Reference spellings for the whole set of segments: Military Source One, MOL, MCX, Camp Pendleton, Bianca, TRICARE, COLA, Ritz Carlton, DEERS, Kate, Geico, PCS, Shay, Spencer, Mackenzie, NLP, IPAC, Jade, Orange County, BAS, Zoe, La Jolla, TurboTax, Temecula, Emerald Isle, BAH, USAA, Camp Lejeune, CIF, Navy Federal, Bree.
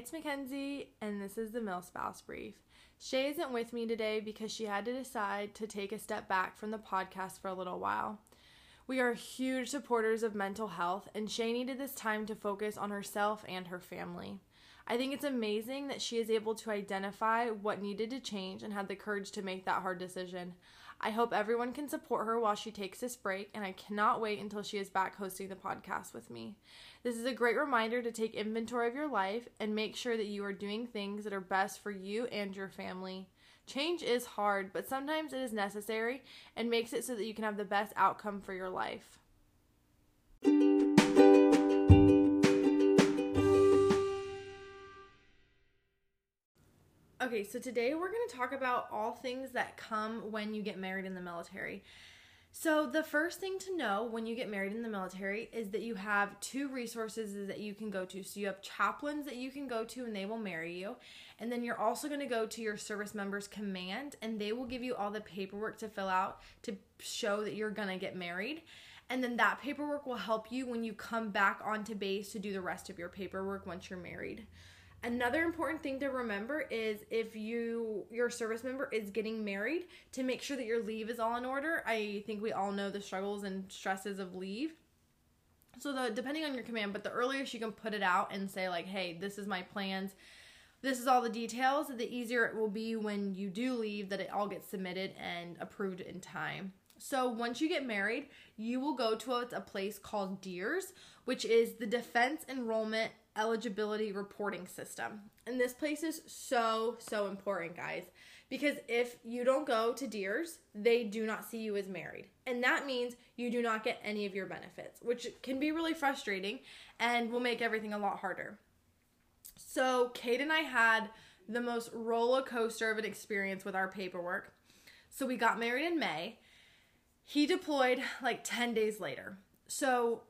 it's Mackenzie, and this is the Mill Spouse Brief. Shay isn't with me today because she had to decide to take a step back from the podcast for a little while. We are huge supporters of mental health, and Shay needed this time to focus on herself and her family. I think it's amazing that she is able to identify what needed to change and had the courage to make that hard decision. I hope everyone can support her while she takes this break, and I cannot wait until she is back hosting the podcast with me. This is a great reminder to take inventory of your life and make sure that you are doing things that are best for you and your family. Change is hard, but sometimes it is necessary and makes it so that you can have the best outcome for your life. Okay, so today we're going to talk about all things that come when you get married in the military. So the first thing to know when you get married in the military is that you have two resources that you can go to. So you have chaplains that you can go to and they will marry you. And then you're also going to go to your service members command and they will give you all the paperwork to fill out to show that you're going to get married. And then that paperwork will help you when you come back onto base to do the rest of your paperwork once you're married. Another important thing to remember is if your service member is getting married, to make sure that your leave is all in order. I think we all know the struggles and stresses of leave. So depending on your command, but the earliest you can put it out and say like, hey, this is my plans. This is all the details. The easier it will be when you do leave that it all gets submitted and approved in time. So once you get married, you will go to a place called DEERS, which is the Defense Enrollment Eligibility Reporting System. And this place is so important, guys, because if you don't go to DEERS, they do not see you as married. And that means you do not get any of your benefits, which can be really frustrating and will make everything a lot harder. So Kate and I had the most roller coaster of an experience with our paperwork. So we got married in May. He deployed like 10 days later. So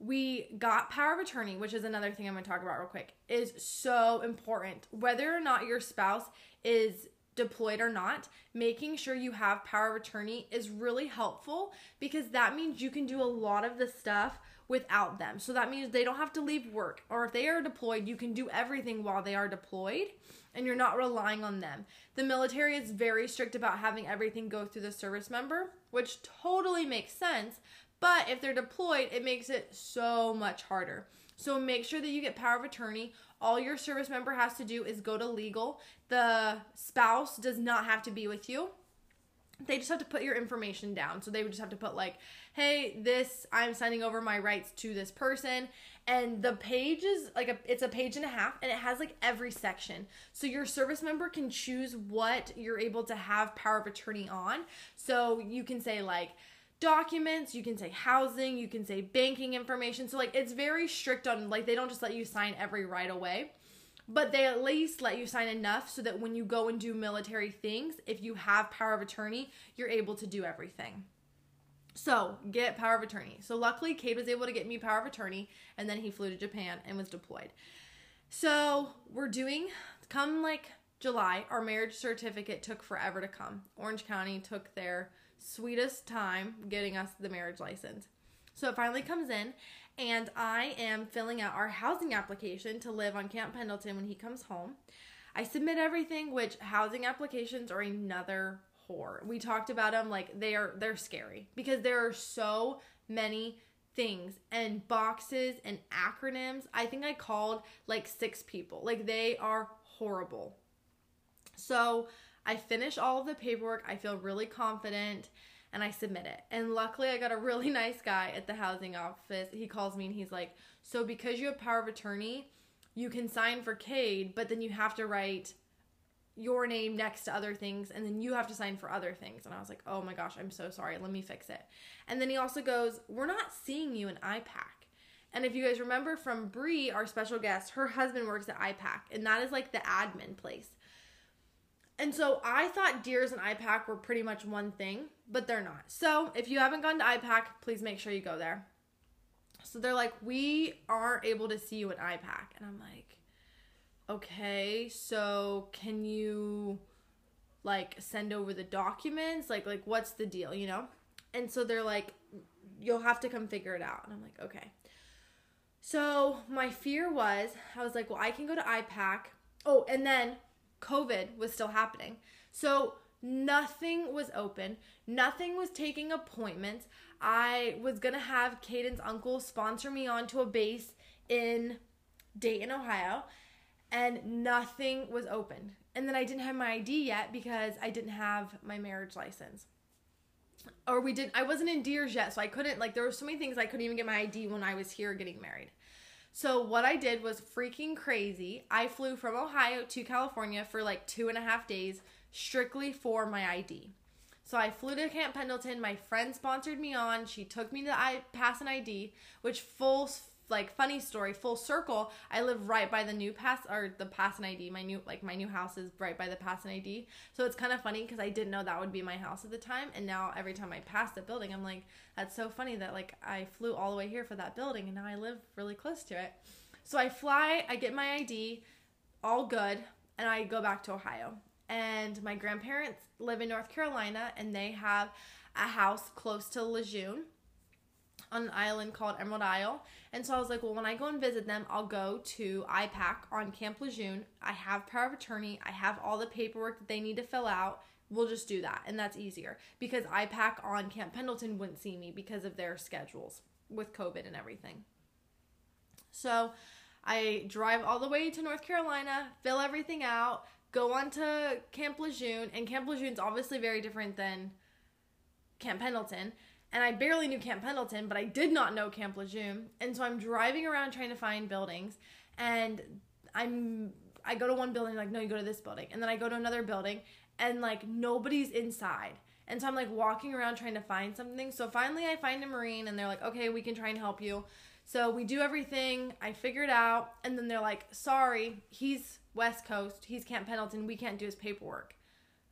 we got power of attorney, which is another thing I'm going to talk about real quick, is so important. Whether or not your spouse is deployed or not, making sure you have power of attorney is really helpful because that means you can do a lot of the stuff without them. So that means they don't have to leave work, or if they are deployed, you can do everything while they are deployed and you're not relying on them. The military is very strict about having everything go through the service member, which totally makes sense, but if they're deployed, it makes it so much harder. So make sure that you get power of attorney. All your service member has to do is go to legal. The spouse does not have to be with you. They just have to put your information down. So they would just have to put like, hey, I'm signing over my rights to this person. And the page is like, it's a page and a half and it has like every section. So your service member can choose what you're able to have power of attorney on. So you can say like documents, you can say housing, you can say banking information. So like it's very strict on like, they don't just let you sign every right away. But they at least let you sign enough so that when you go and do military things, if you have power of attorney, you're able to do everything. So get power of attorney. So luckily, Kate was able to get me power of attorney, and then he flew to Japan and was deployed. So we're doing, come like July, our marriage certificate took forever to come. Orange County took their sweetest time getting us the marriage license. So it finally comes in, and I am filling out our housing application to live on Camp Pendleton when he comes home. I submit everything, which housing applications are another whore. We talked about them, like they're scary because there are so many things and boxes and acronyms. I think I called like 6 people. Like they are horrible. So I finish all of the paperwork. I feel really confident. And I submit it. And luckily, I got a really nice guy at the housing office. He calls me and he's like, so because you have power of attorney, you can sign for Cade, but then you have to write your name next to other things, and then you have to sign for other things. And I was like, oh my gosh, I'm so sorry. Let me fix it. And then he also goes, we're not seeing you in IPAC. And if you guys remember from Bree, our special guest, her husband works at IPAC, and that is like the admin place. And so I thought DEERS and IPAC were pretty much one thing, but they're not. So if you haven't gone to IPAC, please make sure you go there. So they're like, we aren't able to see you at IPAC. And I'm like, okay, so can you like send over the documents? Like what's the deal, you know? And so they're like, you'll have to come figure it out. And I'm like, okay. So my fear was, I was like, well, I can go to IPAC. Oh, and then COVID was still happening. So nothing was open. Nothing was taking appointments. I was going to have Caden's uncle sponsor me onto a base in Dayton, Ohio, and nothing was open. And then I didn't have my ID yet because I didn't have my marriage license. Or we didn't, I wasn't in DEERS yet, so I couldn't, like, there were so many things I couldn't even get my ID when I was here getting married. So what I did was freaking crazy. I flew from Ohio to California for like 2.5 days strictly for my ID. So I flew to Camp Pendleton. My friend sponsored me on. She took me to pass an ID, which full, like, funny story, full circle, I live right by the new pass, or the pass and ID. My new, like, my new house is right by the pass and ID. So it's kind of funny because I didn't know that would be my house at the time. And now every time I pass that building, I'm like, that's so funny that, like, I flew all the way here for that building and now I live really close to it. So I fly, I get my ID, all good, and I go back to Ohio. And my grandparents live in North Carolina, and they have a house close to Lejeune on an island called Emerald Isle. And so I was like, well, when I go and visit them, I'll go to IPAC on Camp Lejeune. I have power of attorney. I have all the paperwork that they need to fill out. We'll just do that, and that's easier, because IPAC on Camp Pendleton wouldn't see me because of their schedules with COVID and everything. So I drive all the way to North Carolina, fill everything out, go on to Camp Lejeune, and Camp Lejeune's obviously very different than Camp Pendleton, and I barely knew Camp Pendleton, but I did not know Camp Lejeune, and so I'm driving around trying to find buildings, and I go to one building, like, no, you go to this building, and then I go to another building, and, like, nobody's inside, and so I'm, like, walking around trying to find something. So finally I find a Marine, and they're like, okay, we can try and help you. So we do everything, I figure it out, and then they're like, sorry, he's West Coast, he's Camp Pendleton, we can't do his paperwork.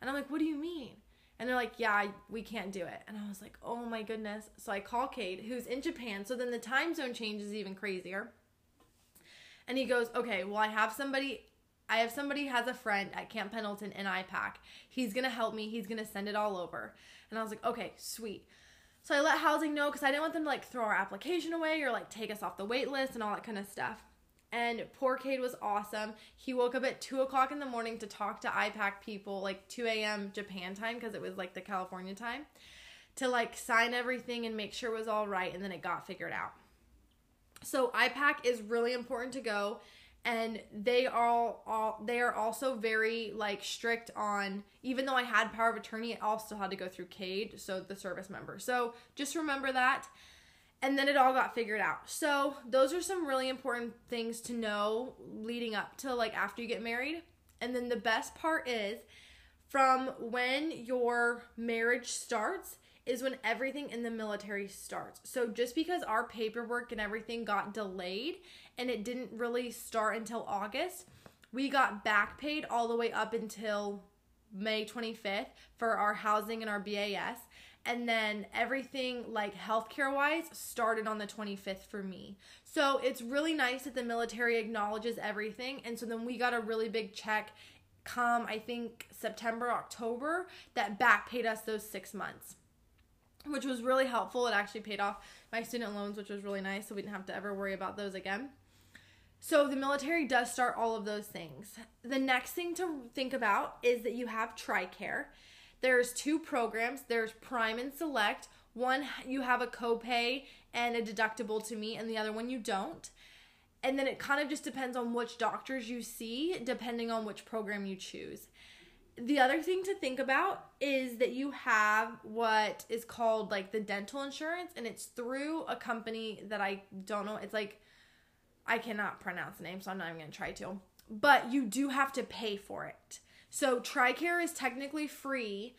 And I'm like, what do you mean? And they're like, yeah, we can't do it. And I was like, oh my goodness. So I call Kate, who's in Japan, so then the time zone change is even crazier. And he goes, okay, well, I have somebody has a friend at Camp Pendleton in IPAC. He's going to help me, he's going to send it all over. And I was like, okay, sweet. So I let housing know because I didn't want them to, like, throw our application away or, like, take us off the wait list and all that kind of stuff. And poor Cade was awesome. He woke up at 2 o'clock in the morning to talk to IPAC people, like, 2 a.m. Japan time, because it was, like, the California time, to, like, sign everything and make sure it was all right, and then it got figured out. So IPAC is really important to go, and they are also very, like, strict on, even though I had power of attorney, it also had to go through Cade, so the service member. So just remember that. And then it all got figured out. So those are some really important things to know leading up to, like, after you get married. And then the best part is, from when your marriage starts is when everything in the military starts. So just because our paperwork and everything got delayed and it didn't really start until August, we got back paid all the way up until May 25th for our housing and our BAS. And then everything, like, healthcare-wise started on the 25th for me. So it's really nice that the military acknowledges everything. And so then we got a really big check come, I think, September, October, that back paid us those 6 months, which was really helpful. It actually paid off my student loans, which was really nice, so we didn't have to ever worry about those again. So the military does start all of those things. The next thing to think about is that you have TRICARE. There's 2 programs. There's Prime and Select. One, you have a copay and a deductible to meet, and the other one you don't. And then it kind of just depends on which doctors you see, depending on which program you choose. The other thing to think about is that you have what is called, like, the dental insurance, and it's through a company that I don't know. It's like, I cannot pronounce the name, so I'm not even going to try to. But you do have to pay for it. So TRICARE is technically free,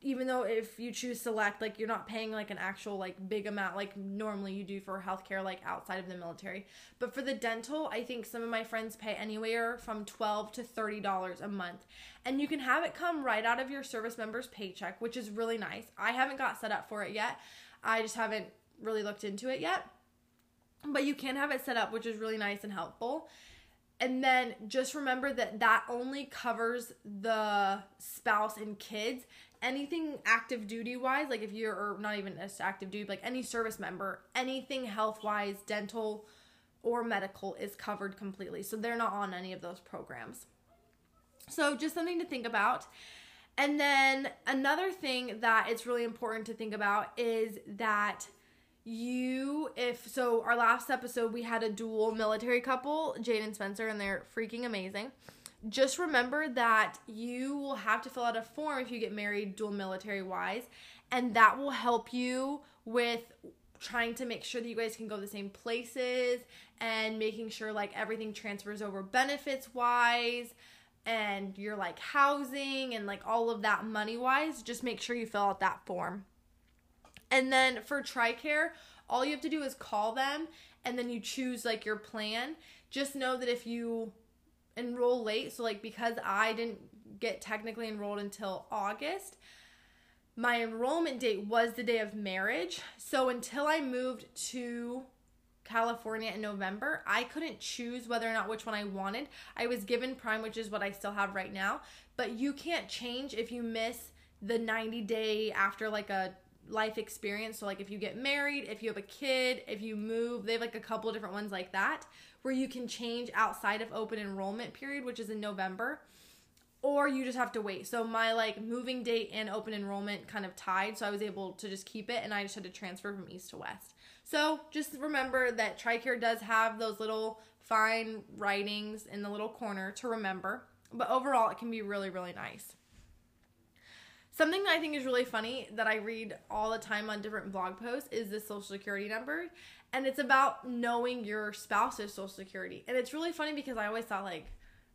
even though if you choose Select, like, you're not paying, like, an actual, like, big amount like normally you do for healthcare, like, outside of the military. But for the dental, I think some of my friends pay anywhere from $12 to $30 a month. And you can have it come right out of your service member's paycheck, which is really nice. I haven't got set up for it yet. I just haven't really looked into it yet. But you can have it set up, which is really nice and helpful. And then just remember that that only covers the spouse and kids. Anything active duty-wise, like if you're, or not even active duty, like any service member, anything health-wise, dental, or medical is covered completely. So they're not on any of those programs. So just something to think about. And then another thing that it's really important to think about is that so our last episode, we had a dual military couple, Jade and Spencer, and they're freaking amazing. Just remember that you will have to fill out a form if you get married dual military wise, and that will help you with trying to make sure that you guys can go to the same places and making sure like everything transfers over benefits wise and your like housing and like all of that money wise. Just make sure you fill out that form. And then for TRICARE, all you have to do is call them and then you choose like your plan. Just know that if you enroll late, so like because I didn't get technically enrolled until August, my enrollment date was the day of marriage. So until I moved to California in November, I couldn't choose whether or not which one I wanted. I was given Prime, which is what I still have right now, but you can't change if you miss the 90-day after like a life experience. So like if you get married, if you have a kid, if you move, they have like a couple of different ones like that where you can change outside of open enrollment period, which is in November, or you just have to wait. So my like moving date and open enrollment kind of tied, so I was able to just keep it and I just had to transfer from east to west. So just remember that TRICARE does have those little fine writings in the little corner to remember, but overall it can be really, really nice. Something that I think is really funny that I read all the time on different blog posts is the social security number, and it's about knowing your spouse's social security. And it's really funny because I always thought like,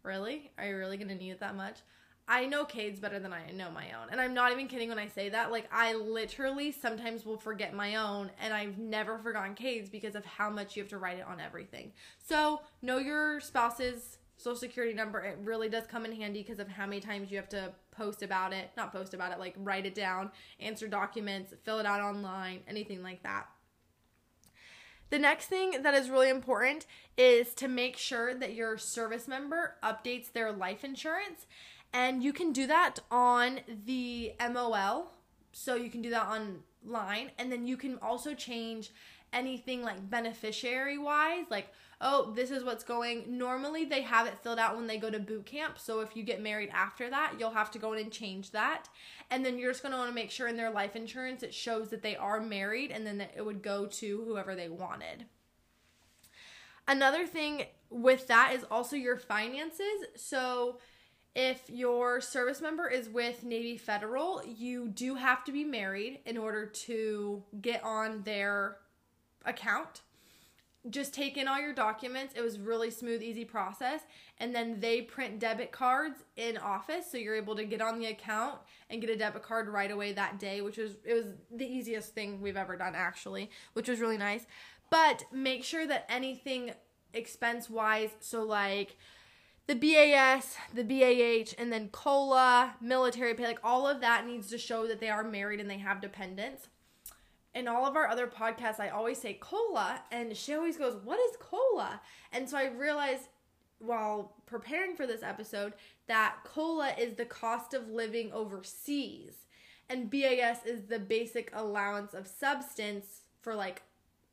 really? Are you really going to need it that much? I know Kate's better than I know my own. And I'm not even kidding when I say that. Like I literally sometimes will forget my own, and I've never forgotten Kate's because of how much you have to write it on everything. So know your spouse's social security number. It really does come in handy because of how many times you have to like write it down, answer documents, fill it out online, anything like that. The next thing that is really important is to make sure that your service member updates their life insurance, and you can do that on the MOL, so you can do that online, and then you can also change anything like beneficiary wise, like, oh, this is what's going. Normally they have it filled out when they go to boot camp. So if you get married after that, you'll have to go in and change that. And then you're just going to want to make sure in their life insurance, it shows that they are married, and then it would go to whoever they wanted. Another thing with that is also your finances. So if your service member is with Navy Federal, you do have to be married in order to get on their account. Just take in all your documents. It was really smooth, easy process. And then they print debit cards in office, so you're able to get on the account and get a debit card right away that day, which was, it was the easiest thing we've ever done actually, which was really nice. But make sure that anything expense wise, so like the BAS, the BAH, and then COLA, military pay, like all of that needs to show that they are married and they have dependents. In all of our other podcasts, I always say COLA, and she always goes, what is COLA? And so I realized while preparing for this episode that COLA is the cost of living overseas, and BAS is the basic allowance of substance for like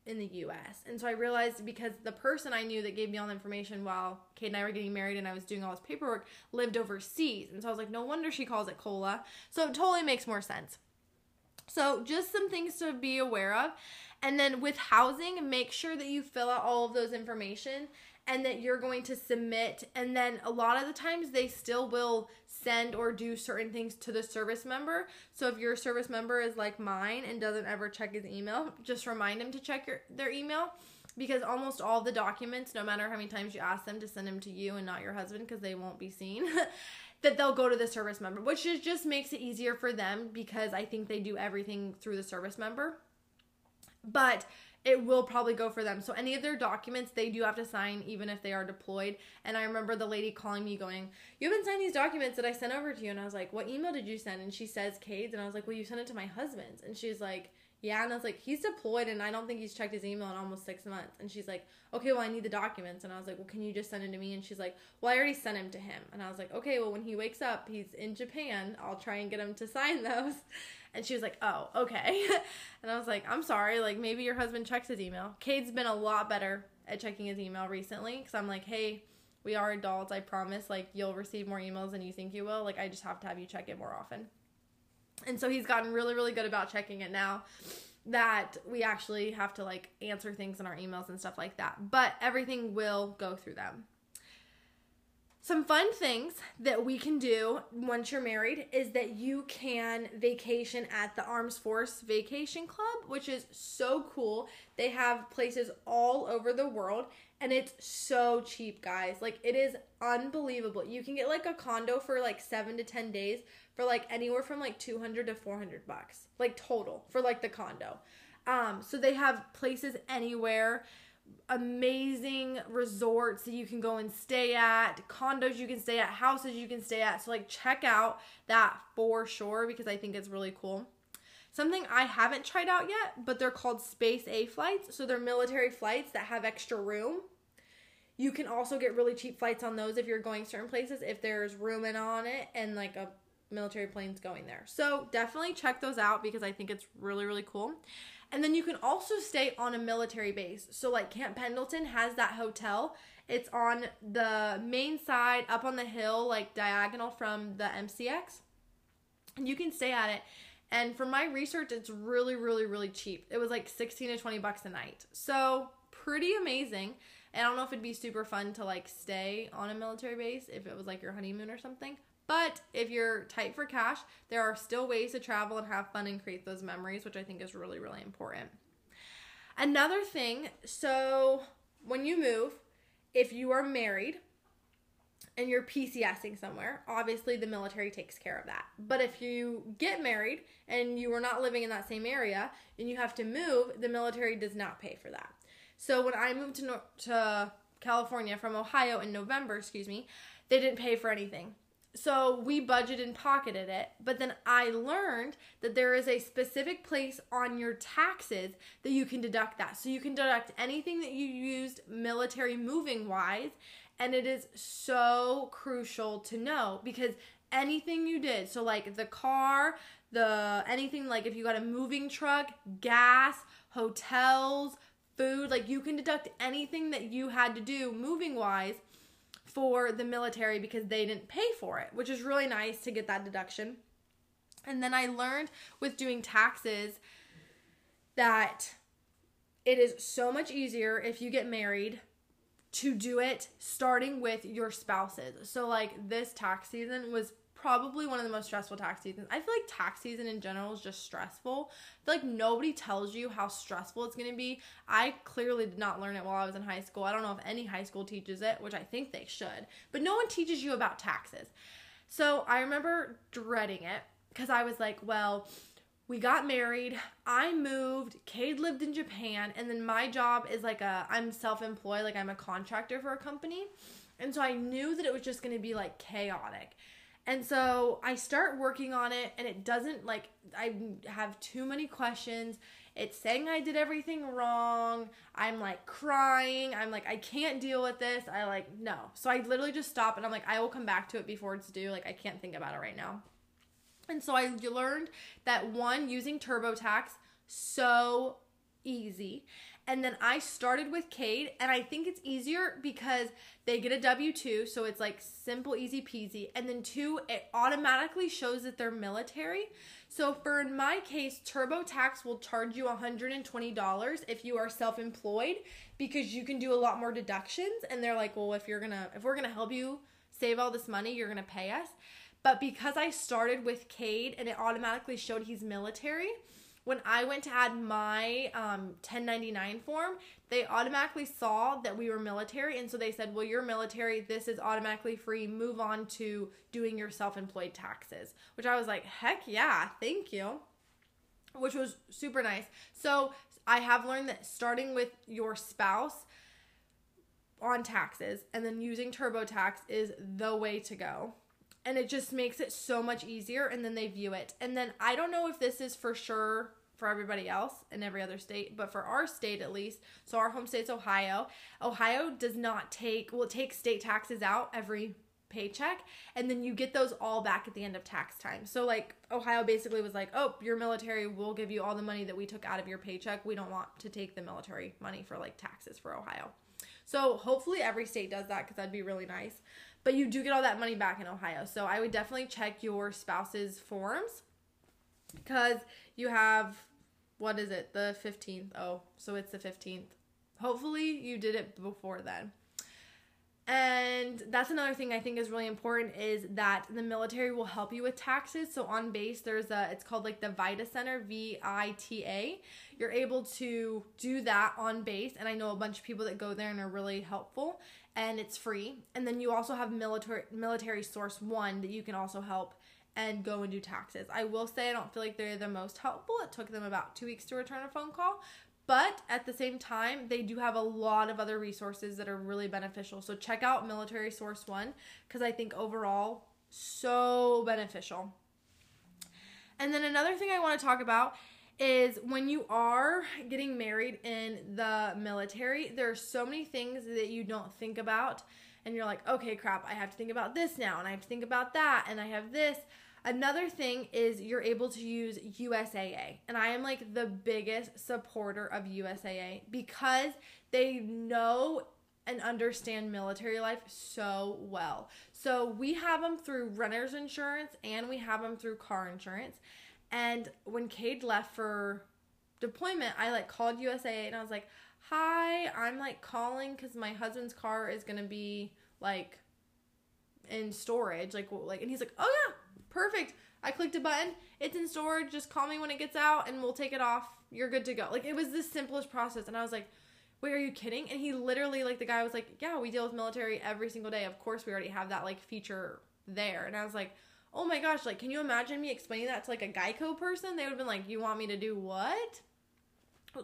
in the U.S. And so I realized, because the person I knew that gave me all the information while Kate and I were getting married and I was doing all this paperwork lived overseas. And so I was like, no wonder she calls it COLA. So it totally makes more sense. So just some things to be aware of. And then with housing, make sure that you fill out all of those information and that you're going to submit. And then a lot of the times they still will send or do certain things to the service member. So if your service member is like mine and doesn't ever check his email, just remind him to check their email, because almost all the documents, no matter how many times you ask them to send them to you and not your husband because they won't be seen, that they'll go to the service member, which is just makes it easier for them because I think they do everything through the service member, but it will probably go for them. So any of their documents, they do have to sign even if they are deployed. And I remember the lady calling me going, you haven't signed these documents that I sent over to you. And I was like, what email did you send? And she says, Kate's. And I was like, well, you sent it to my husband's. And she's like, yeah. And I was like, he's deployed and I don't think he's checked his email in almost 6 months. And she's like, okay, well, I need the documents. And I was like, well, can you just send it to me? And she's like, well, I already sent him to him. And I was like, okay, well, when he wakes up, he's in Japan, I'll try and get him to sign those. And she was like, oh, okay. And I was like, I'm sorry. Like, maybe your husband checks his email. Kate's been a lot better checking his email recently because I'm like, hey, we are adults. I promise, like, you'll receive more emails than you think you will. Like, I just have to have you check it more often. And so he's gotten really, really good about checking it now that we actually have to, like, answer things in our emails and stuff like that. But everything will go through them. Some fun things that we can do once you're married is that you can vacation at the Armed Force Vacation Club, which is so cool. They have places all over the world, and it's so cheap, guys. Like, it is unbelievable. You can get, like, a condo for, like, 7 to 10 days for, like, anywhere from, like, $200 to $400, like, total for, like, the condo. So they have places anywhere. Amazing resorts that you can go and stay at, condos you can stay at, houses you can stay at. So, like, check out that for sure because I think it's really cool. Something I haven't tried out yet, but they're called Space A flights. So they're military flights that have extra room. You can also get really cheap flights on those if you're going certain places, if there's room in on it and, like, a military plane's going there. So definitely check those out because I think it's really, really cool. And then you can also stay on a military base. So, like, Camp Pendleton has that hotel. It's on the main side, up on the hill, like, diagonal from the MCX. And you can stay at it. And from my research, it's really, really, really cheap. It was, like, 16 to 20 bucks a night. So, pretty amazing. And I don't know if it'd be super fun to, like, stay on a military base if it was, like, your honeymoon or something. But if you're tight for cash, there are still ways to travel and have fun and create those memories, which I think is really, really important. Another thing, so when you move, if you are married and you're PCSing somewhere, obviously the military takes care of that. But if you get married and you are not living in that same area and you have to move, the military does not pay for that. So when I moved to California from Ohio in November, they didn't pay for anything. So we budgeted and pocketed it, but then I learned that there is a specific place on your taxes that you can deduct that. So you can deduct anything that you used military moving wise, and it is so crucial to know because anything you did, so like the car, anything like if you got a moving truck, gas, hotels, food, like you can deduct anything that you had to do moving wise for the military because they didn't pay for it, which is really nice to get that deduction. And then I learned with doing taxes that it is so much easier if you get married to do it starting with your spouses. So like this tax season was probably one of the most stressful tax seasons. I feel like tax season in general is just stressful. I feel like nobody tells you how stressful it's going to be. I clearly did not learn it while I was in high school. I don't know if any high school teaches it, which I think they should, but no one teaches you about taxes. So I remember dreading it because I was like, well, we got married, I moved, Cade lived in Japan, and then my job is like I'm self-employed, like I'm a contractor for a company. And so I knew that it was just going to be like chaotic. And so I start working on it and it doesn't, like, I have too many questions. It's saying I did everything wrong. I'm like crying. I'm like, I can't deal with this. I like, no. So I literally just stop and I'm like, I will come back to it before it's due. Like, I can't think about it right now. And so I learned that one, using TurboTax, so easy. And then I started with Cade, and I think it's easier because they get a W-2, so it's like simple, easy peasy. And then two, it automatically shows that they're military. So for, in my case, TurboTax will charge you $120 if you are self-employed because you can do a lot more deductions. And they're like, well, if we're gonna help you save all this money, you're gonna pay us. But because I started with Cade and it automatically showed he's military, when I went to add my 1099 form, they automatically saw that we were military. And so they said, well, you're military. This is automatically free. Move on to doing your self-employed taxes, which I was like, heck yeah, thank you, which was super nice. So I have learned that starting with your spouse on taxes and then using TurboTax is the way to go. And it just makes it so much easier, and then they view it. And then I don't know if this is for sure for everybody else in every other state, but for our state at least, so our home state's Ohio. Ohio does not take, well, it takes state taxes out every paycheck, and then you get those all back at the end of tax time. So like Ohio basically was like, oh, your military, will give you all the money that we took out of your paycheck. We don't want to take the military money for like taxes for Ohio. So hopefully every state does that because that'd be really nice. But you do get all that money back in Ohio. So I would definitely check your spouse's forms because you have, what is it, the 15th? Oh, so it's the 15th. Hopefully you did it before then. And that's another thing I think is really important is that the military will help you with taxes. So on base, there's a, it's called like the Vita Center, VITA. You're able to do that on base. And I know a bunch of people that go there and are really helpful and it's free. And then you also have Military Source One that you can also help and go and do taxes. I will say I don't feel like they're the most helpful. It took them about 2 weeks to return a phone call. But at the same time, they do have a lot of other resources that are really beneficial. So check out Military Source One because I think overall, so beneficial. And then another thing I want to talk about is when you are getting married in the military, there are so many things that you don't think about. And you're like, okay, crap, I have to think about this now. And I have to think about that. And I have this. Another thing is you're able to use USAA, and I am like the biggest supporter of USAA because they know and understand military life so well. So we have them through renter's insurance and we have them through car insurance. And when Cade left for deployment, I like called USAA and I was like, hi, I'm like calling because my husband's car is going to be like in storage. Like, and he's like, oh yeah. Perfect. I clicked a button. It's in storage. Just call me when it gets out and we'll take it off. You're good to go. Like, it was the simplest process. And I was like, wait, are you kidding? And he literally, like, the guy was like, yeah, we deal with military every single day. Of course, we already have that, like, feature there. And I was like, oh my gosh, like, can you imagine me explaining that to, like, a Geico person? They would have been like, you want me to do what?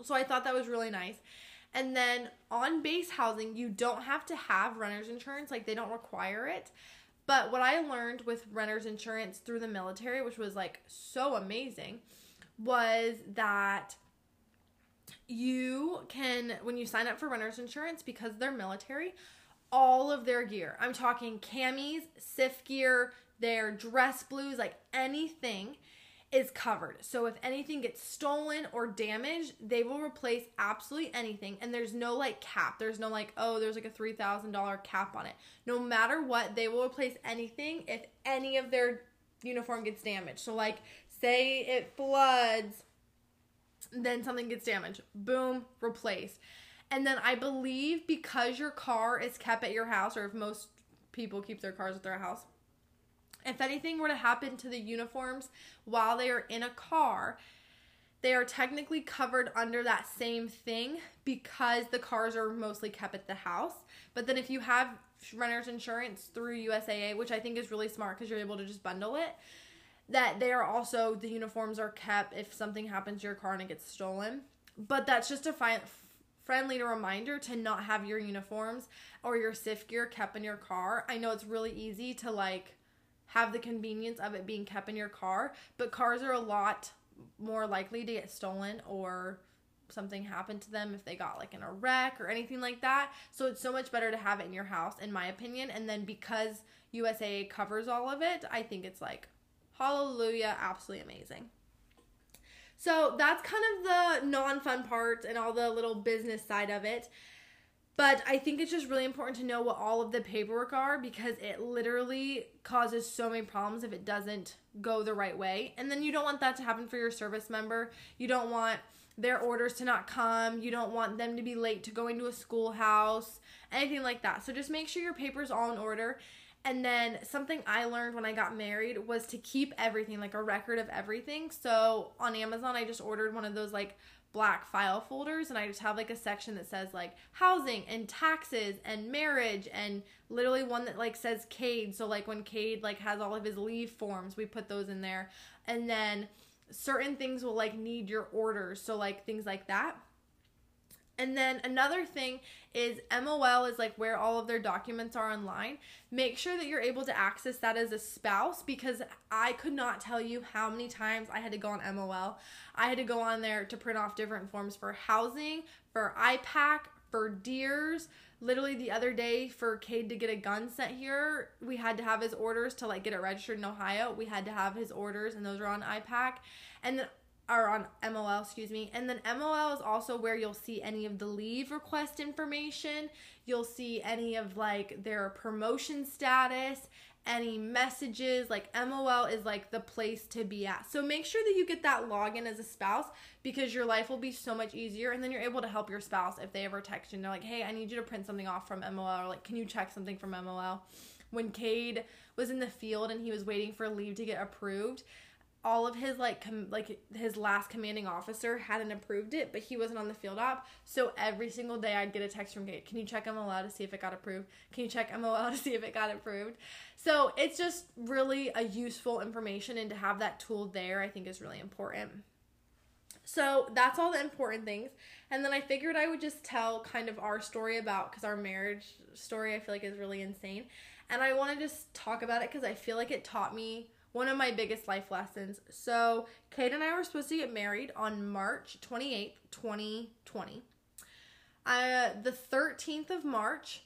So I thought that was really nice. And then on base housing, you don't have to have renter's insurance. Like, they don't require it. But what I learned with renter's insurance through the military, which was like so amazing, was that you can, when you sign up for renter's insurance, because they're military, all of their gear, I'm talking camis, CIF gear, their dress blues, like anything is covered. So if anything gets stolen or damaged, they will replace absolutely anything. And there's no like cap. There's no like, oh, there's like a $3,000 cap on it. No matter what, they will replace anything if any of their uniform gets damaged. So like say it floods, then something gets damaged. Boom, replace. And then I believe because your car is kept at your house, or if most people keep their cars at their house, if anything were to happen to the uniforms while they are in a car, they are technically covered under that same thing because the cars are mostly kept at the house. But then if you have renter's insurance through USAA, which I think is really smart because you're able to just bundle it, that they are also, the uniforms are kept if something happens to your car and it gets stolen. But that's just a friendly reminder to not have your uniforms or your CIF gear kept in your car. I know it's really easy to like have the convenience of it being kept in your car, but cars are a lot more likely to get stolen or something happened to them if they got like in a wreck or anything like that. So it's so much better to have it in your house, in my opinion. And then because USAA covers all of it, I think it's like, hallelujah, absolutely amazing. So that's kind of the non-fun part and all the little business side of it. But I think it's just really important to know what all of the paperwork are because it literally causes so many problems if it doesn't go the right way. And then you don't want that to happen for your service member. You don't want their orders to not come. You don't want them to be late to go into a schoolhouse, anything like that. So just make sure your paper's all in order. And then something I learned when I got married was to keep everything, like a record of everything. So on Amazon, I just ordered one of those like black file folders, and I just have like a section that says like housing and taxes and marriage, and literally one that like says Cade. So like when Cade like has all of his leave forms, we put those in there. And then certain things will like need your orders. So like things like that. And then another thing is MOL is like where all of their documents are online. Make sure that you're able to access that as a spouse, because I could not tell you how many times I had to go on MOL. I had to go on there to print off different forms for housing, for IPAC, for DEERS. Literally the other day for Cade to get a gun sent here, we had to have his orders to like get it registered in Ohio. We had to have his orders, and those are on IPAC. And then or on MOL, excuse me. And then MOL is also where you'll see any of the leave request information. You'll see any of like their promotion status, any messages. Like MOL is like the place to be at. So make sure that you get that login as a spouse, because your life will be so much easier, and then you're able to help your spouse if they ever text you and they're like, hey, I need you to print something off from MOL, or like, can you check something from MOL? When Cade was in the field and he was waiting for leave to get approved, all of his his last commanding officer hadn't approved it, but he wasn't on the field op. So every single day I'd get a text from Kate, can you check MOL to see if it got approved? Can you check MOL to see if it got approved? So it's just really a useful information, and to have that tool there I think is really important. So that's all the important things. And then I figured I would just tell kind of our story about, because our marriage story I feel like is really insane. And I want to just talk about it because I feel like it taught me one of my biggest life lessons. So Kate and I were supposed to get married on March 28th, 2020. The 13th of March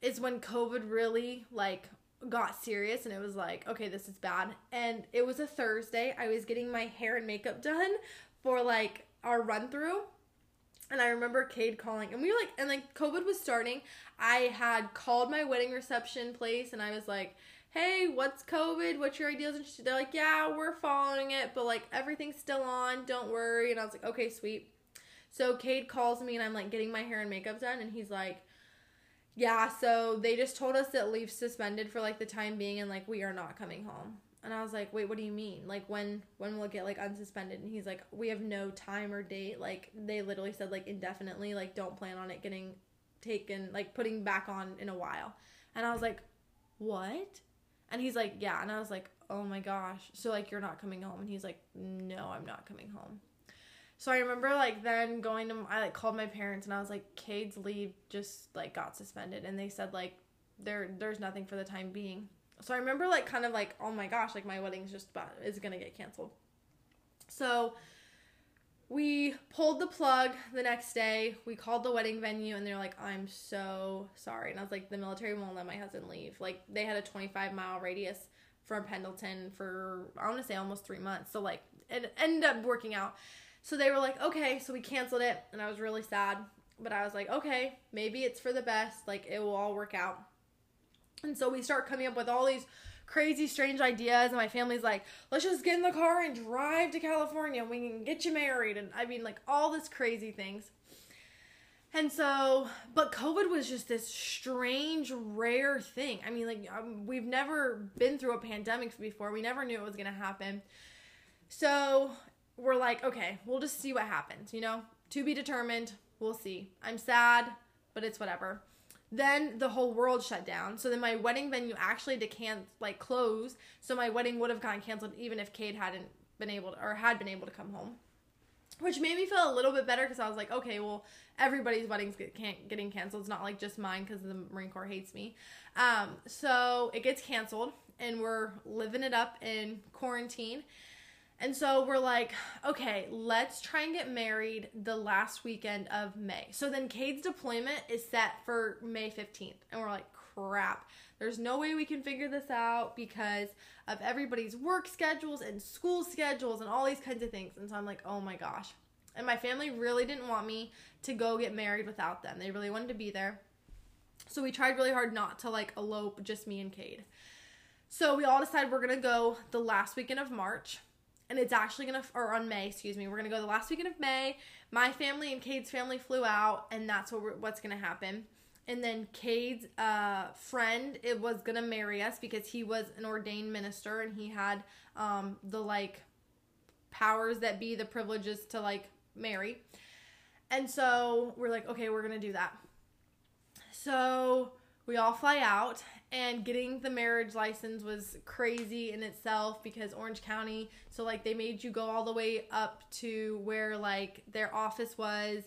is when COVID really like got serious, and it was like, okay, this is bad. And it was a Thursday. I was getting my hair and makeup done for like our run through. And I remember Cade calling, and we were like, and like COVID was starting. I had called my wedding reception place and I was like, hey, what's COVID? What's your ideas? And they're like, yeah, we're following it, but like everything's still on. Don't worry. And I was like, okay, sweet. So Cade calls me and I'm like getting my hair and makeup done. And he's like, yeah, so they just told us that leave's suspended for like the time being, and like we are not coming home. And I was like, wait, what do you mean? Like when will it get like unsuspended? And he's like, we have no time or date. Like they literally said like indefinitely, like don't plan on it getting taken, like putting back on in a while. And I was like, what? And he's like, yeah. And I was like, oh my gosh. So like, you're not coming home. And he's like, no, I'm not coming home. So I remember like then I like called my parents and I was like, Cade's leave just like got suspended. And they said like, there's nothing for the time being. So I remember like kind of like, oh my gosh, like my wedding's just about, is going to get canceled. So we pulled the plug the next day. We called the wedding venue and they're like, I'm so sorry. And I was like, the military won't let my husband leave. Like they had a 25-mile radius from Pendleton for, I want to say almost 3 months. So like it ended up working out. So they were like, okay, so we canceled it. And I was really sad, but I was like, okay, maybe it's for the best. Like it will all work out. And so we start coming up with all these crazy, strange ideas. And my family's like, let's just get in the car and drive to California. We can get you married. And I mean, like all this crazy things. And so, but COVID was just this strange, rare thing. I mean, like we've never been through a pandemic before. We never knew it was going to happen. So we're like, okay, we'll just see what happens, you know, to be determined. We'll see. I'm sad, but it's whatever. Then the whole world shut down. So then my wedding venue actually had to close. So my wedding would have gotten canceled even if Cade had been able to come home, which made me feel a little bit better because I was like, okay, well, everybody's weddings getting canceled. It's not like just mine because the Marine Corps hates me. So it gets canceled and we're living it up in quarantine. And so we're like, okay, let's try and get married the last weekend of May. So then Cade's deployment is set for May 15th. And we're like, crap, there's no way we can figure this out because of everybody's work schedules and school schedules and all these kinds of things. And so I'm like, oh my gosh. And my family really didn't want me to go get married without them. They really wanted to be there. So we tried really hard not to like elope, just me and Cade. So we all decided we're going to go the last weekend of March. And it's actually going to, or on May, excuse me, we're going to go the last weekend of May. My family and Cade's family flew out, and that's what's going to happen. And then Cade's friend, it was going to marry us because he was an ordained minister and he had the like powers that be, the privileges to like marry. And so we're like, okay, we're going to do that. So we all fly out, and getting the marriage license was crazy in itself because Orange County, so like they made you go all the way up to where like their office was,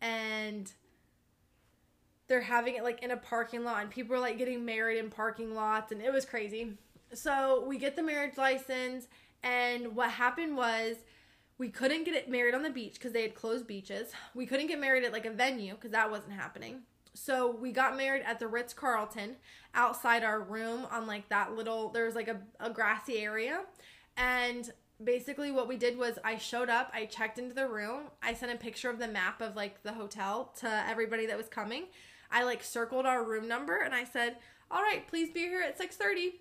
and they're having it like in a parking lot, and people are like getting married in parking lots, and it was crazy. So we get the marriage license, and what happened was we couldn't get it married on the beach because they had closed beaches. We couldn't get married at like a venue because that wasn't happening. So we got married at the Ritz Carlton outside our room on like that little, there was like a grassy area, and basically what we did was I showed up, I checked into the room, I sent a picture of the map of like the hotel to everybody that was coming. I like circled our room number and I said, all right, please be here at 6:30.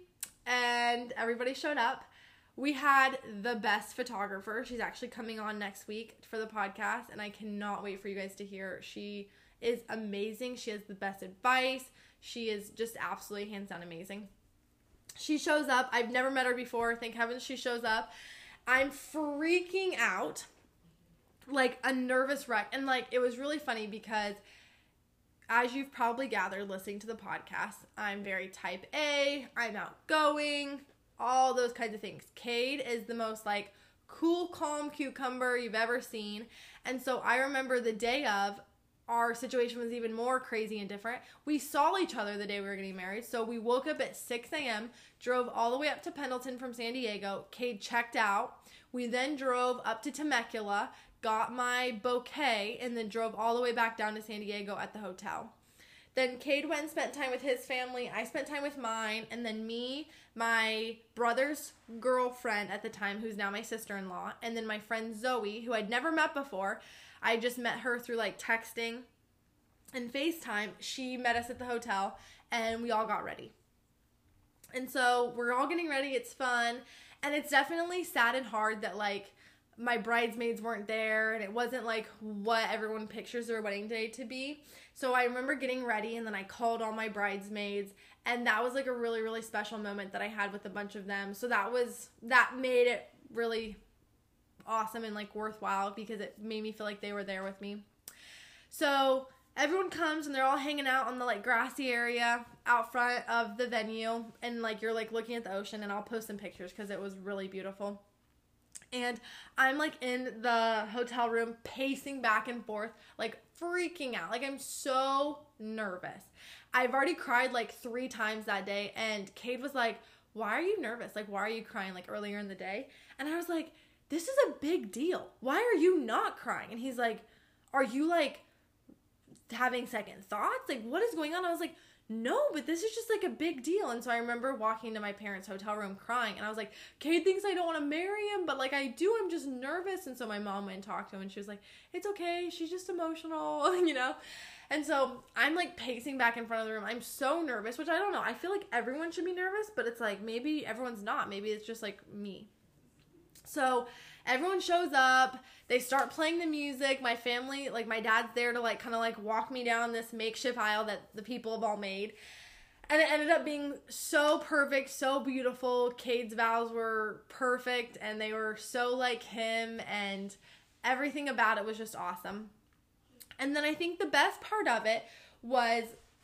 And everybody showed up. We had the best photographer. She's actually coming on next week for the podcast, and I cannot wait for you guys to hear. She is amazing. She has the best advice. She is just absolutely hands down amazing. She shows up. I've never met her before. Thank heavens she shows up. I'm freaking out, like a nervous wreck. And like, it was really funny because as you've probably gathered listening to the podcast, I'm very type A, I'm outgoing, all those kinds of things. Cade is the most like cool, calm cucumber you've ever seen. And so I remember the day of, our situation was even more crazy and different. We saw each other the day we were getting married. So we woke up at 6 a.m., drove all the way up to Pendleton from San Diego. Cade checked out. We then drove up to Temecula, got my bouquet, and then drove all the way back down to San Diego at the hotel. Then Cade went and spent time with his family. I spent time with mine. And then me, my brother's girlfriend at the time, who's now my sister-in-law, and then my friend Zoe, who I'd never met before. I just met her through like texting and FaceTime. She met us at the hotel and we all got ready. And so we're all getting ready. It's fun. And it's definitely sad and hard that like my bridesmaids weren't there and it wasn't like what everyone pictures their wedding day to be. So I remember getting ready and then I called all my bridesmaids, and that was like a really, really special moment that I had with a bunch of them. So that made it really awesome and like worthwhile because it made me feel like they were there with me. So everyone comes and they're all hanging out on the like grassy area out front of the venue, and like you're like looking at the ocean, and I'll post some pictures because it was really beautiful. And I'm like in the hotel room pacing back and forth, like freaking out, like I'm so nervous. I've already cried like 3 times that day, and Cade was like, why are you nervous, like why are you crying, like earlier in the day? And I was like, this is a big deal. Why are you not crying? And he's like, are you like having second thoughts? Like what is going on? I was like, no, but this is just like a big deal. And so I remember walking to my parents' hotel room crying, and I was like, Cade thinks I don't want to marry him, but like I do, I'm just nervous. And so my mom went and talked to him, and she was like, it's okay, she's just emotional, you know? And so I'm like pacing back in front of the room. I'm so nervous, which I don't know. I feel like everyone should be nervous, but it's like maybe everyone's not. Maybe it's just like me. So everyone shows up, they start playing the music, my family, like my dad's there to like kind of like walk me down this makeshift aisle that the people have all made, and it ended up being so perfect, so beautiful. Cade's vows were perfect, and they were so like him, and everything about it was just awesome. And then I think the best part of it was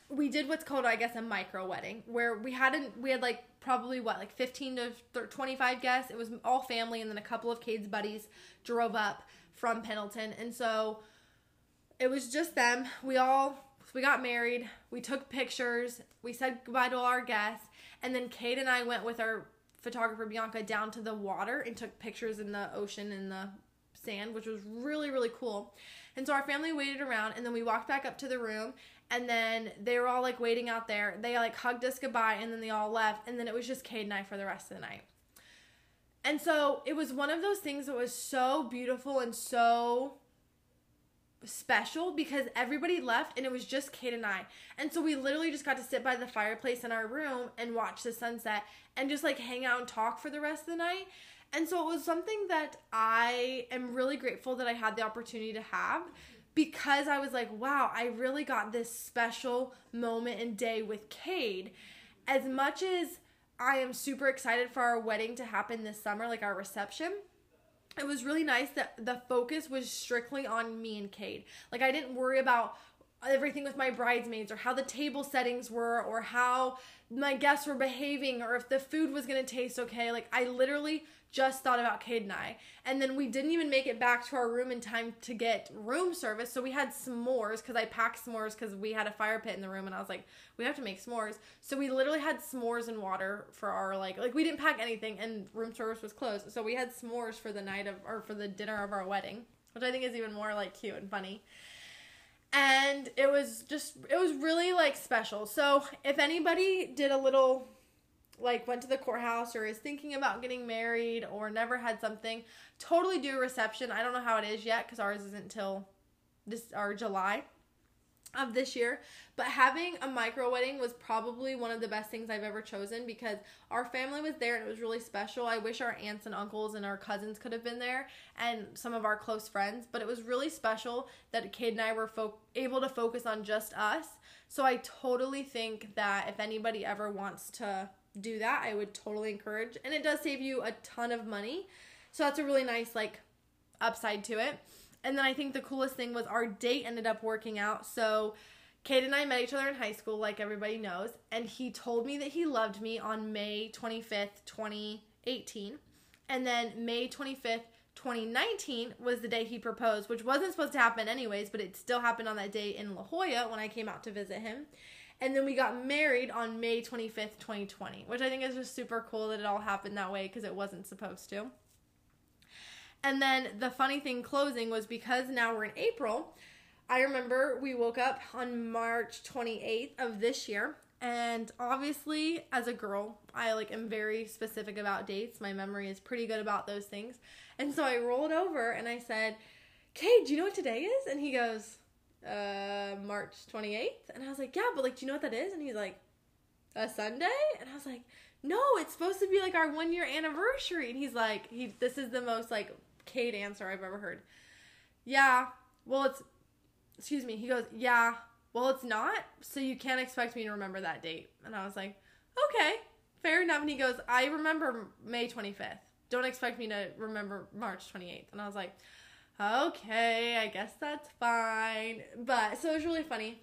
we did what's called, I guess, a micro wedding, where we had like probably what, like 15 to 25 guests. It was all family, and then a couple of Cade's buddies drove up from Pendleton. And so it was just them. We got married, we took pictures, we said goodbye to all our guests, and then Cade and I went with our photographer Bianca down to the water and took pictures in the ocean and the sand, which was really, really cool. And so our family waited around, and then we walked back up to the room, and then they were all like waiting out there. They like hugged us goodbye, and then they all left, and then it was just Cade and I for the rest of the night. And so it was one of those things that was so beautiful and so special because everybody left, and it was just Cade and I. And so we literally just got to sit by the fireplace in our room and watch the sunset and just like hang out and talk for the rest of the night. And so it was something that I am really grateful that I had the opportunity to have, because I was like, wow, I really got this special moment and day with Cade. As much as I am super excited for our wedding to happen this summer, like our reception, it was really nice that the focus was strictly on me and Cade. Like I didn't worry about everything with my bridesmaids or how the table settings were or how my guests were behaving or if the food was going to taste okay. Like I literally just thought about Cade and I. And then we didn't even make it back to our room in time to get room service. So we had s'mores because I packed s'mores because we had a fire pit in the room, and I was like, we have to make s'mores. So we literally had s'mores and water for our like we didn't pack anything, and room service was closed. So we had s'mores for the night of, or for the dinner of our wedding, which I think is even more like cute and funny. And it was really like special. So if anybody did a little like went to the courthouse or is thinking about getting married or never had something, totally do a reception. I don't know how it is yet because ours isn't until July of this year, but having a micro wedding was probably one of the best things I've ever chosen because our family was there and it was really special. I wish our aunts and uncles and our cousins could have been there and some of our close friends, but it was really special that Kate and I were able to focus on just us. So I totally think that if anybody ever wants to do that, I would totally encourage, and it does save you a ton of money, so that's a really nice like upside to it. And then I think the coolest thing was our date ended up working out. So Kate and I met each other in high school, like everybody knows, and he told me that he loved me on May 25th, 2018, and then May 25th, 2019 was the day he proposed, which wasn't supposed to happen anyways, but it still happened on that day in La Jolla when I came out to visit him. And then we got married on May 25th, 2020, which I think is just super cool that it all happened that way because it wasn't supposed to. And then the funny thing closing was, because now we're in April, I remember we woke up on March 28th of this year. And obviously, as a girl, I like am very specific about dates. My memory is pretty good about those things. And so I rolled over and I said, "Kate, do you know what today is?" And he goes, March 28th. And I was like, "Yeah, but like, do you know what that is?" And he's like, "A Sunday?" And I was like, "No, it's supposed to be like our 1 year anniversary." And he's like, this is the most like Kate answer I've ever heard. "Yeah, well, it's," excuse me. He goes, "Yeah, well, it's not. So you can't expect me to remember that date." And I was like, "Okay, fair enough." And he goes, "I remember May 25th. Don't expect me to remember March 28th. And I was like, "Okay, I guess that's fine." But so it was really funny.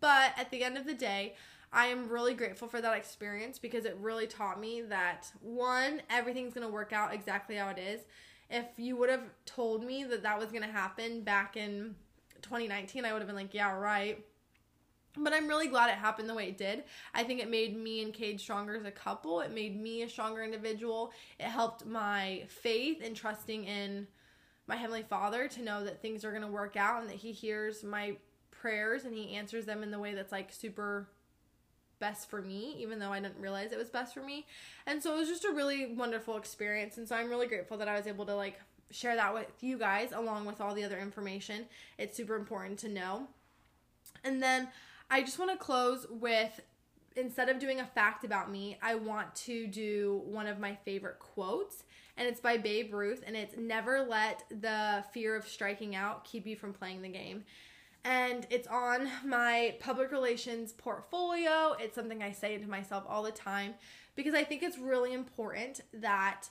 But at the end of the day, I am really grateful for that experience because it really taught me that, one, everything's going to work out exactly how it is. If you would have told me that that was going to happen back in 2019, I would have been like, "Yeah, right." But I'm really glad it happened the way it did. I think it made me and Cade stronger as a couple. It made me a stronger individual. It helped my faith and trusting in my Heavenly Father to know that things are going to work out and that He hears my prayers and He answers them in the way that's like super best for me, even though I didn't realize it was best for me. And so it was just a really wonderful experience, and so I'm really grateful that I was able to like share that with you guys along with all the other information. It's super important to know. And then I just want to close with, instead of doing a fact about me, I want to do one of my favorite quotes, and it's by Babe Ruth, and it's, "Never let the fear of striking out keep you from playing the game." And it's on my public relations portfolio. It's something I say to myself all the time because I think it's really important that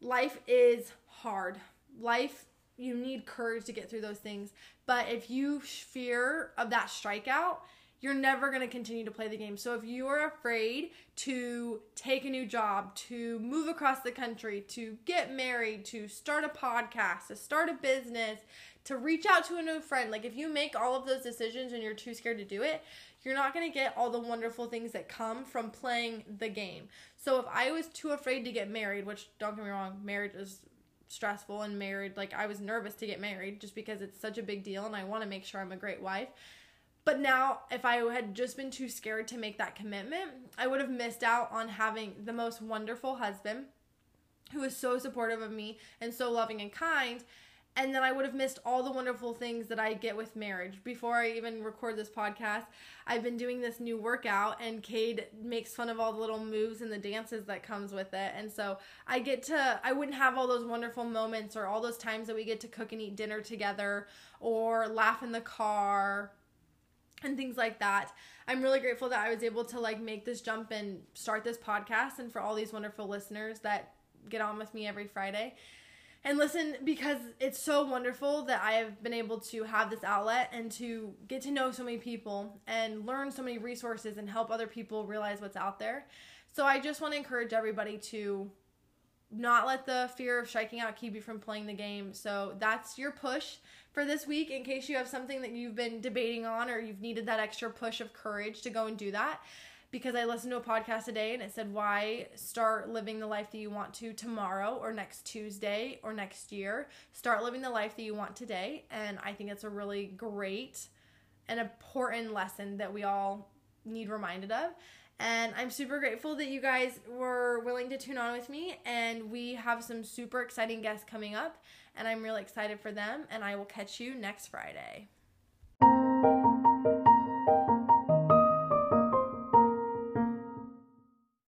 life is hard. Life, you need courage to get through those things. But if you fear of that strikeout, you're never going to continue to play the game. So if you are afraid to take a new job, to move across the country, to get married, to start a podcast, to start a business, to reach out to a new friend, like if you make all of those decisions and you're too scared to do it, you're not going to get all the wonderful things that come from playing the game. So if I was too afraid to get married, which don't get me wrong, marriage is stressful, and married, like I was nervous to get married just because it's such a big deal and I want to make sure I'm a great wife. But now, if I had just been too scared to make that commitment, I would have missed out on having the most wonderful husband who is so supportive of me and so loving and kind. And then I would have missed all the wonderful things that I get with marriage. Before I even record this podcast, I've been doing this new workout, and Cade makes fun of all the little moves and the dances that comes with it. And so I wouldn't have all those wonderful moments or all those times that we get to cook and eat dinner together or laugh in the car and things like that. I'm really grateful that I was able to like make this jump and start this podcast, and for all these wonderful listeners that get on with me every Friday and listen, because it's so wonderful that I have been able to have this outlet and to get to know so many people and learn so many resources and help other people realize what's out there. So I just want to encourage everybody to not let the fear of striking out keep you from playing the game. So that's your push for this week, in case you have something that you've been debating on or you've needed that extra push of courage to go and do that. Because I listened to a podcast today and it said, why start living the life that you want to tomorrow or next Tuesday or next year? Start living the life that you want today. And I think it's a really great and important lesson that we all need reminded of. And I'm super grateful that you guys were willing to tune on with me. And we have some super exciting guests coming up. And I'm really excited for them. And I will catch you next Friday.